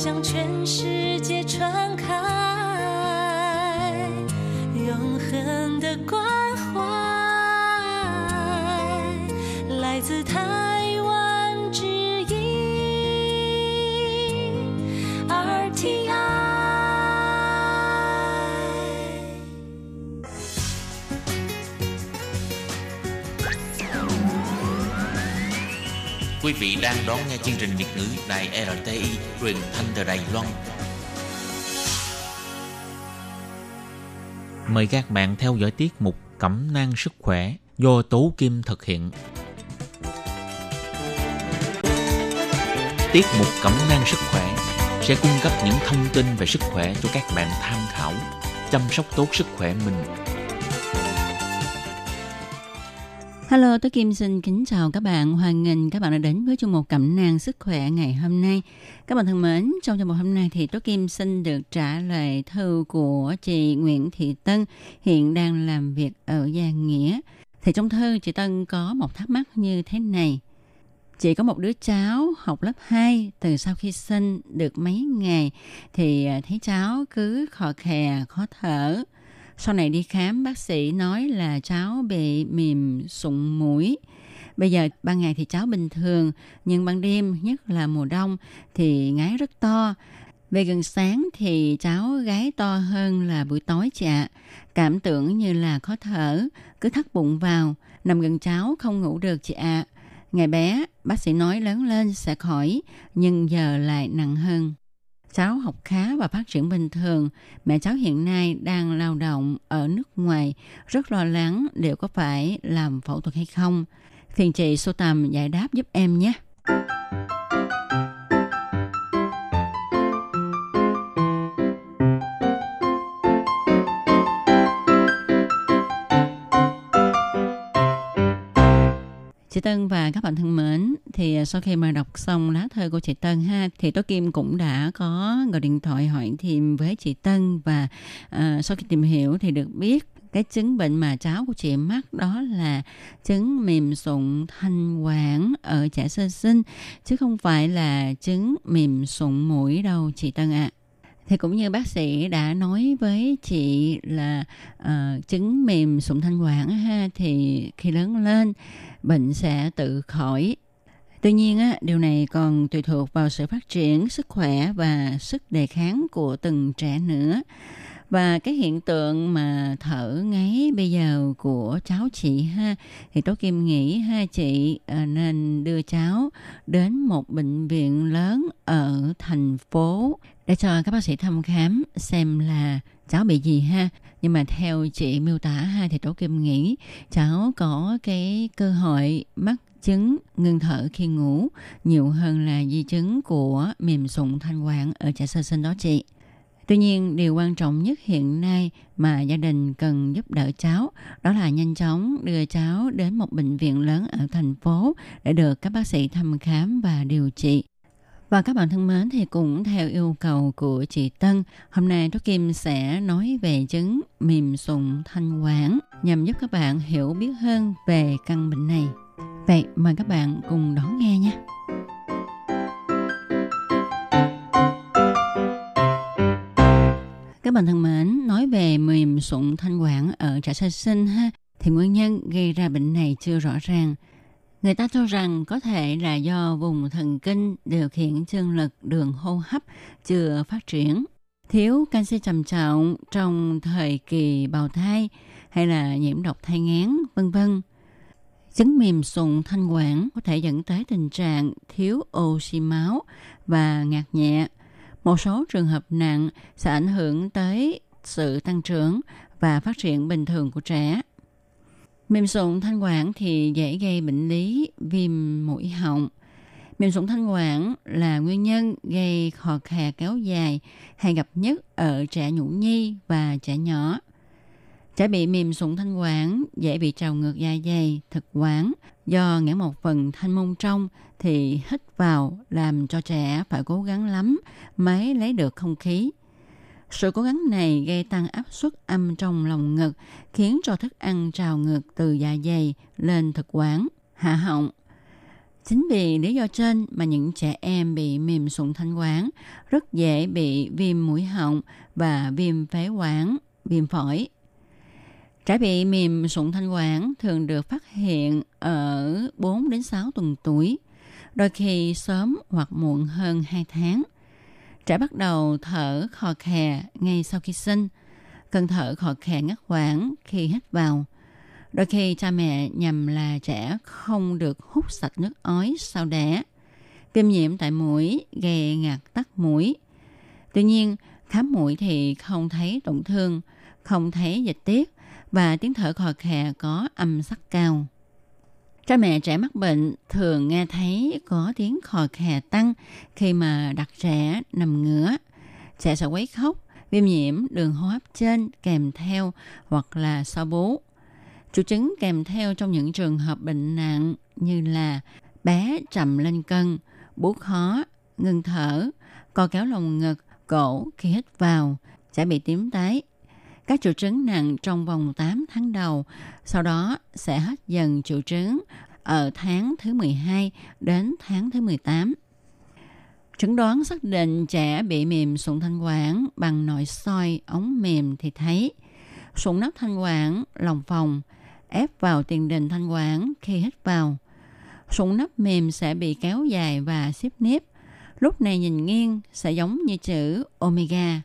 向全世界传开，永恒的关怀，来自台湾之音 RTI。 Quý vị đang đón nghe chương trình Việt ngữ đài RTI truyền thanh từ Đài Loan. Mời các bạn theo dõi tiết mục Cẩm nang sức khỏe do Tố Kim thực hiện. Tiết mục Cẩm nang sức khỏe sẽ cung cấp những thông tin về sức khỏe cho các bạn tham khảo, chăm sóc tốt sức khỏe mình. Hello, Tố Kim xin kính chào các bạn. Hoan nghênh các bạn đã đến với chương mục Cẩm nang sức khỏe ngày hôm nay. Các bạn thân mến, trong chương mục hôm nay thì Tố Kim xin được trả lời thư của chị Nguyễn Thị Tân, hiện đang làm việc ở Giang Nghĩa. Thì trong thư chị Tân có một thắc mắc như thế này. Chị có một đứa cháu học lớp 2, từ sau khi sinh được mấy ngày thì thấy cháu cứ khò khè, khó thở. Sau này đi khám, bác sĩ nói là cháu bị mềm sụn mũi. Bây giờ ban ngày thì cháu bình thường, nhưng ban đêm, nhất là mùa đông, thì ngáy rất to. Về gần sáng thì cháu gáy to hơn là buổi tối chị ạ. Cảm tưởng như là khó thở, cứ thắt bụng vào, nằm gần cháu không ngủ được chị ạ. Ngày bé, bác sĩ nói lớn lên sẽ khỏi, nhưng giờ lại nặng hơn. Cháu học khá và phát triển bình thường. Mẹ cháu hiện nay đang lao động ở nước ngoài, rất lo lắng liệu có phải làm phẫu thuật hay không. Phiền chị sưu tầm giải đáp giúp em nhé. Chị Tân và các bạn thân mến, thì sau khi mà đọc xong lá thư của chị Tân ha, thì Tố Kim cũng đã có gọi điện thoại hỏi thêm với chị Tân và sau khi tìm hiểu thì được biết cái chứng bệnh mà cháu của chị mắc đó là chứng mềm sụn thanh quản ở trẻ sơ sinh, chứ không phải là chứng mềm sụn mũi đâu chị Tân ạ. Thì cũng như bác sĩ đã nói với chị là chứng mềm sụn thanh quản ha, thì khi lớn lên bệnh sẽ tự khỏi. Tuy nhiên á, điều này còn tùy thuộc vào sự phát triển sức khỏe và sức đề kháng của từng trẻ nữa. Và cái hiện tượng mà thở ngáy bây giờ của cháu chị ha, thì Tố Kim nghĩ ha chị nên đưa cháu đến một bệnh viện lớn ở thành phố để cho các bác sĩ thăm khám xem là cháu bị gì ha. Nhưng mà theo chị miêu tả ha, thì Tố Kim nghĩ cháu có cái cơ hội mắc chứng ngừng thở khi ngủ nhiều hơn là di chứng của mềm sụn thanh quản ở trẻ sơ sinh đó chị. Tuy nhiên, điều quan trọng nhất hiện nay mà gia đình cần giúp đỡ cháu đó là nhanh chóng đưa cháu đến một bệnh viện lớn ở thành phố để được các bác sĩ thăm khám và điều trị. Và các bạn thân mến, thì cũng theo yêu cầu của chị Tân, hôm nay Trúc Kim sẽ nói về chứng mềm sụn thanh quản nhằm giúp các bạn hiểu biết hơn về căn bệnh này. Vậy mời các bạn cùng đón nghe nhé. Các bạn thân mến, nói về mềm sụn thanh quản ở trẻ sơ sinh ha, thì nguyên nhân gây ra bệnh này chưa rõ ràng. Người ta cho rằng có thể là do vùng thần kinh điều khiển chương lực đường hô hấp chưa phát triển, thiếu canxi trầm trọng trong thời kỳ bào thai hay là nhiễm độc thai nghén, vân vân. Chứng mềm sụn thanh quản có thể dẫn tới tình trạng thiếu oxy máu và ngạt nhẹ. Một số trường hợp nặng sẽ ảnh hưởng tới sự tăng trưởng và phát triển bình thường của trẻ. Mềm sụn thanh quản thì dễ gây bệnh lý viêm mũi họng. Mềm sụn thanh quản là nguyên nhân gây khò khè kéo dài hay gặp nhất ở trẻ nhũ nhi và trẻ nhỏ. Trẻ bị mềm sụn thanh quản dễ bị trào ngược dạ dày, thực quản do nghẽn một phần thanh môn trong thì hít vào làm cho trẻ phải cố gắng lắm mới lấy được không khí. Sự cố gắng này gây tăng áp suất âm trong lồng ngực, khiến cho thức ăn trào ngược từ dạ dày lên thực quản, hạ họng. Chính vì lý do trên mà những trẻ em bị mềm sụn thanh quản rất dễ bị viêm mũi họng và viêm phế quản, viêm phổi. Trẻ bị mềm sụn thanh quản thường được phát hiện ở 4 đến 6 tuần tuổi, đôi khi sớm hoặc muộn hơn 2 tháng. Trẻ bắt đầu thở khò khè ngay sau khi sinh, cơn thở khò khè ngắt quãng khi hít vào. Đôi khi cha mẹ nhầm là trẻ không được hút sạch nước ói sau đẻ, viêm nhiễm tại mũi, gây ngạt tắc mũi. Tuy nhiên, khám mũi thì không thấy tổn thương, không thấy dịch tiết và tiếng thở khò khè có âm sắc cao. Cha mẹ trẻ mắc bệnh thường nghe thấy có tiếng khò khè tăng khi mà đặt trẻ nằm ngửa. Trẻ sẽ quấy khóc, viêm nhiễm đường hô hấp trên kèm theo hoặc là sau bú. Triệu chứng kèm theo trong những trường hợp bệnh nặng như là bé chậm lên cân, bú khó, ngừng thở, co kéo lồng ngực, cổ khi hít vào, trẻ bị tím tái. Các triệu chứng nặng trong vòng 8 tháng đầu, sau đó sẽ hết dần triệu chứng ở tháng thứ 12 đến tháng thứ 18. Chẩn đoán xác định trẻ bị mềm sụn thanh quản bằng nội soi ống mềm thì thấy sụn nắp thanh quản, lòng phòng, ép vào tiền đình thanh quản khi hít vào. Sụn nắp mềm sẽ bị kéo dài và xếp nếp. Lúc này nhìn nghiêng sẽ giống như chữ omega.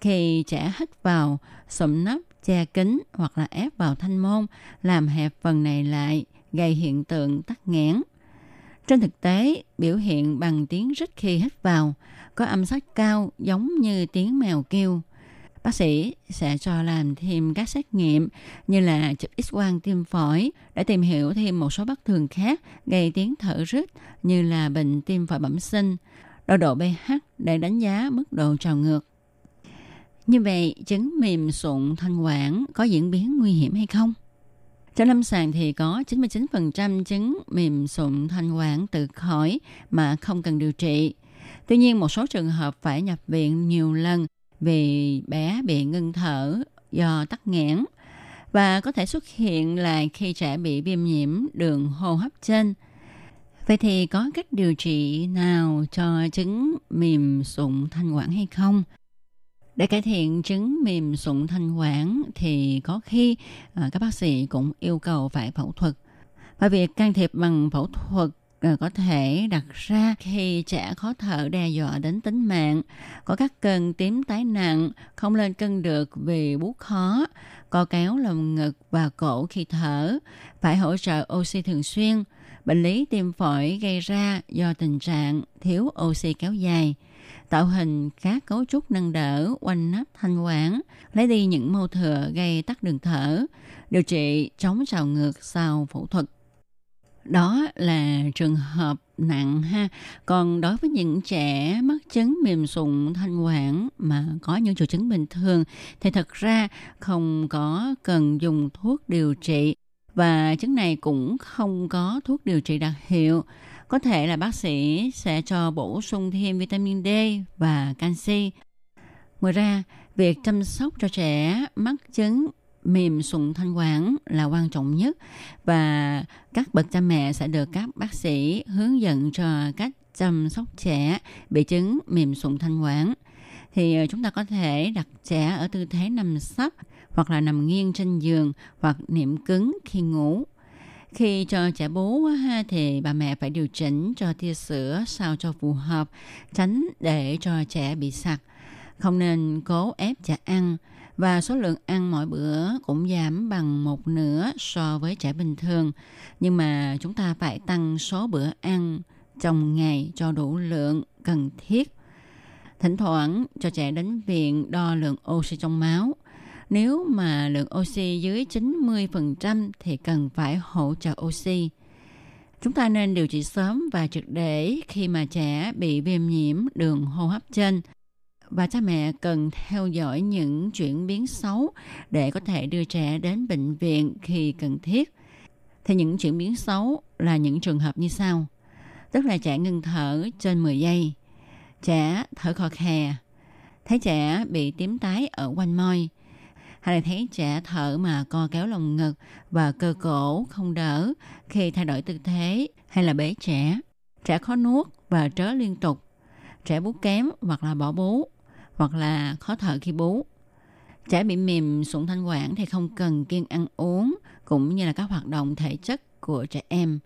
Khi trẻ hít vào, sụn nắp che kín hoặc là ép vào thanh môn làm hẹp phần này lại, gây hiện tượng tắc nghẽn. Trên thực tế, biểu hiện bằng tiếng rít khi hít vào, có âm sắc cao giống như tiếng mèo kêu. Bác sĩ sẽ cho làm thêm các xét nghiệm như là chụp X-quang tim phổi để tìm hiểu thêm một số bất thường khác gây tiếng thở rít như là bệnh tim phổi bẩm sinh, đo độ pH để đánh giá mức độ trào ngược. Như vậy, chứng mềm sụn thanh quản có diễn biến nguy hiểm hay không? Trên lâm sàng thì có 99% chứng mềm sụn thanh quản tự khỏi mà không cần điều trị. Tuy nhiên, một số trường hợp phải nhập viện nhiều lần vì bé bị ngưng thở do tắc nghẽn và có thể xuất hiện lại khi trẻ bị viêm nhiễm đường hô hấp trên. Vậy thì có cách điều trị nào cho chứng mềm sụn thanh quản hay không? Để cải thiện chứng mềm sụn thanh quản thì có khi các bác sĩ cũng yêu cầu phải phẫu thuật. Và việc can thiệp bằng phẫu thuật có thể đặt ra khi trẻ khó thở đe dọa đến tính mạng, có các cơn tím tái nặng, không lên cân được vì bú khó, co kéo lồng ngực và cổ khi thở, phải hỗ trợ oxy thường xuyên, bệnh lý tim phổi gây ra do tình trạng thiếu oxy kéo dài, tạo hình các cấu trúc nâng đỡ quanh nắp thanh quản, lấy đi những mô thừa gây tắc đường thở, điều trị chống trào ngược sau phẫu thuật. Đó là trường hợp nặng ha. Còn đối với những trẻ mắc chứng mềm sụn thanh quản mà có những triệu chứng bình thường thì thật ra không có cần dùng thuốc điều trị và chứng này cũng không có thuốc điều trị đặc hiệu. Có thể là bác sĩ sẽ cho bổ sung thêm vitamin D và canxi. Ngoài ra, việc chăm sóc cho trẻ mắc chứng mềm sụn thanh quản là quan trọng nhất và các bậc cha mẹ sẽ được các bác sĩ hướng dẫn cho cách chăm sóc trẻ bị chứng mềm sụn thanh quản. Thì chúng ta có thể đặt trẻ ở tư thế nằm sấp hoặc là nằm nghiêng trên giường hoặc nệm cứng khi ngủ. Khi cho trẻ bú thì bà mẹ phải điều chỉnh cho tia sữa sao cho phù hợp, tránh để cho trẻ bị sặc. Không nên cố ép trẻ ăn và số lượng ăn mỗi bữa cũng giảm bằng 1/2 so với trẻ bình thường. Nhưng mà chúng ta phải tăng số bữa ăn trong ngày cho đủ lượng cần thiết. Thỉnh thoảng cho trẻ đến viện đo lượng oxy trong máu. Nếu mà lượng oxy dưới 90% thì cần phải hỗ trợ oxy. Chúng ta nên điều trị sớm và triệt để khi mà trẻ bị viêm nhiễm đường hô hấp trên. Và cha mẹ cần theo dõi những chuyển biến xấu để có thể đưa trẻ đến bệnh viện khi cần thiết. Thì những chuyển biến xấu là những trường hợp như sau. Tức là trẻ ngừng thở trên 10 giây, trẻ thở khò khè, thấy trẻ bị tím tái ở quanh môi, Hay là thấy trẻ thở mà co kéo lồng ngực và cơ cổ không đỡ khi thay đổi tư thế hay là bế trẻ. Trẻ khó nuốt và trớ liên tục. Trẻ bú kém hoặc là bỏ bú, hoặc là khó thở khi bú. Trẻ bị mềm sụn thanh quản thì không cần kiêng ăn uống cũng như là các hoạt động thể chất của trẻ em.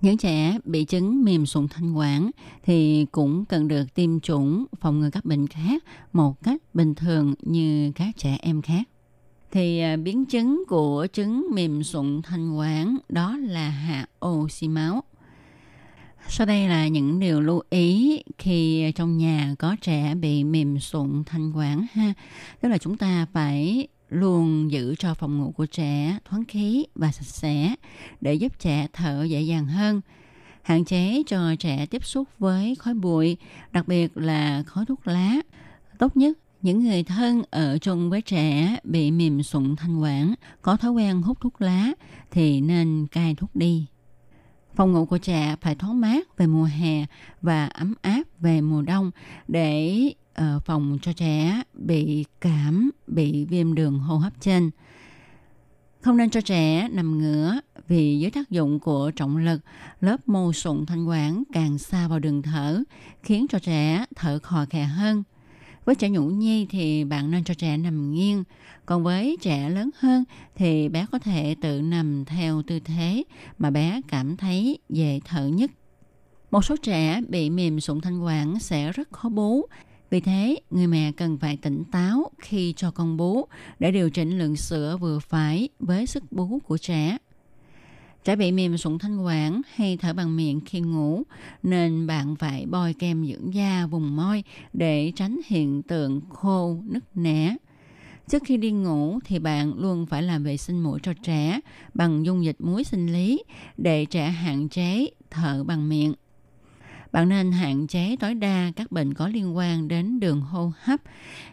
Những trẻ bị chứng mềm sụn thanh quản thì cũng cần được tiêm chủng phòng ngừa các bệnh khác một cách bình thường như các trẻ em khác. Thì biến chứng của chứng mềm sụn thanh quản đó là hạ oxy máu. Sau đây là những điều lưu ý khi trong nhà có trẻ bị mềm sụn thanh quản ha. Tức là chúng ta phải luôn giữ cho phòng ngủ của trẻ thoáng khí và sạch sẽ để giúp trẻ thở dễ dàng hơn. Hạn chế cho trẻ tiếp xúc với khói bụi, đặc biệt là khói thuốc lá. Tốt nhất, những người thân ở chung với trẻ bị mềm sụn thanh quản có thói quen hút thuốc lá thì nên cai thuốc đi. Phòng ngủ của trẻ phải thoáng mát về mùa hè và ấm áp về mùa đông để phòng cho trẻ bị cảm, bị viêm đường hô hấp trên. Không nên cho trẻ nằm ngửa vì dưới tác dụng của trọng lực, lớp mô sụn thanh quản càng xa vào đường thở, khiến cho trẻ thở khò khè hơn. Với trẻ nhũ nhi thì bạn nên cho trẻ nằm nghiêng, còn với trẻ lớn hơn thì bé có thể tự nằm theo tư thế mà bé cảm thấy dễ thở nhất. Một số trẻ bị mềm sụn thanh quản sẽ rất khó bú, vì thế người mẹ cần phải tỉnh táo khi cho con bú để điều chỉnh lượng sữa vừa phải với sức bú của trẻ. Trẻ bị mềm sụn thanh quản hay thở bằng miệng khi ngủ nên bạn phải bôi kem dưỡng da vùng môi để tránh hiện tượng khô, nứt nẻ. Trước khi đi ngủ thì bạn luôn phải làm vệ sinh mũi cho trẻ bằng dung dịch muối sinh lý để trẻ hạn chế thở bằng miệng. Bạn nên hạn chế tối đa các bệnh có liên quan đến đường hô hấp,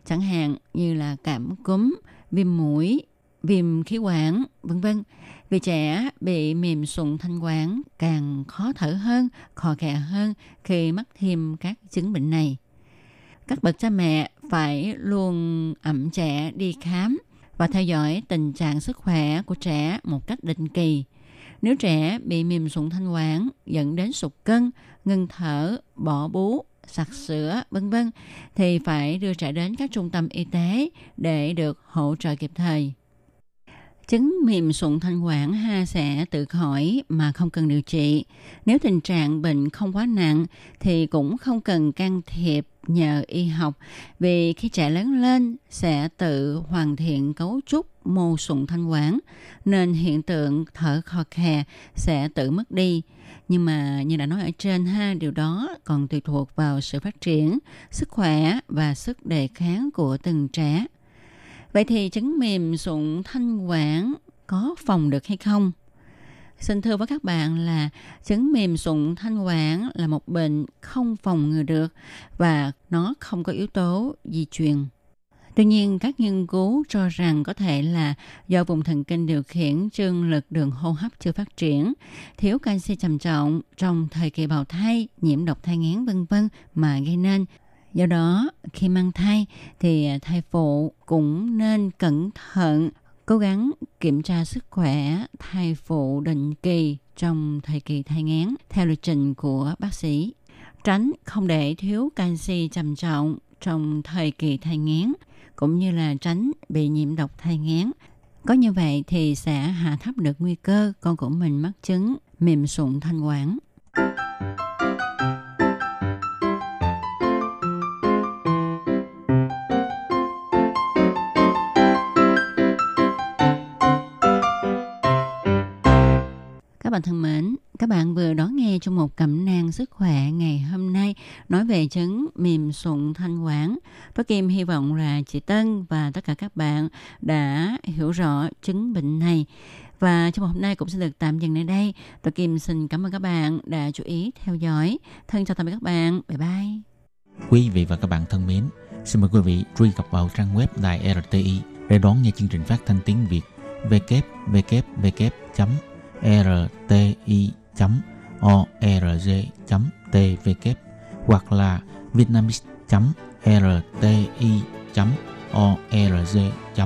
chẳng hạn như là cảm cúm, viêm mũi, viêm khí quản, v.v. Vì trẻ bị mềm sụn thanh quản càng khó thở hơn, khò khè hơn khi mắc thêm các chứng bệnh này. Các bậc cha mẹ phải luôn ẵm trẻ đi khám và theo dõi tình trạng sức khỏe của trẻ một cách định kỳ. Nếu trẻ bị mềm sụn thanh quản dẫn đến sụt cân, ngừng thở, bỏ bú, sặc sữa, v.v. thì phải đưa trẻ đến các trung tâm y tế để được hỗ trợ kịp thời. Chứng mềm sụn thanh quản sẽ tự khỏi mà không cần điều trị. Nếu tình trạng bệnh không quá nặng thì cũng không cần can thiệp nhờ y học, vì khi trẻ lớn lên sẽ tự hoàn thiện cấu trúc mô sụn thanh quản nên hiện tượng thở khò khè sẽ tự mất đi. Nhưng mà như đã nói ở trên điều đó còn tùy thuộc vào sự phát triển, sức khỏe và sức đề kháng của từng trẻ. Vậy thì chứng mềm sụn thanh quản có phòng được hay không? Xin thưa với các bạn là chứng mềm sụn thanh quản là một bệnh không phòng ngừa được và nó không có yếu tố di truyền. Tuy nhiên, các nghiên cứu cho rằng có thể là do vùng thần kinh điều khiển trương lực đường hô hấp chưa phát triển, thiếu canxi trầm trọng trong thời kỳ bào thai, nhiễm độc thai nghén v.v. mà gây nên. Do đó, khi mang thai thì thai phụ cũng nên cẩn thận, cố gắng kiểm tra sức khỏe thai phụ định kỳ trong thời kỳ thai nghén theo lịch trình của bác sĩ. Tránh không để thiếu canxi trầm trọng trong thời kỳ thai nghén, cũng như là tránh bị nhiễm độc thai nghén. Có như vậy thì sẽ hạ thấp được nguy cơ con của mình mắc chứng mềm sụn thanh quản. Các bạn thân mến, các bạn vừa đón nghe trong một cẩm nang sức khỏe ngày hôm nay nói về chứng mềm sụn thanh quản. Tố Kim hy vọng là chị Tân và tất cả các bạn đã hiểu rõ chứng bệnh này. Và trong hôm nay cũng sẽ được tạm dừng nơi đây. Tố Kim xin cảm ơn các bạn đã chú ý theo dõi. Thân chào tạm biệt các bạn. Bye bye. Quý vị và các bạn thân mến, xin mời quý vị truy cập vào trang web Đài RTI để đón nghe chương trình phát thanh tiếng Việt www.rti.org.tw hoặc là vietnamese.rti.org.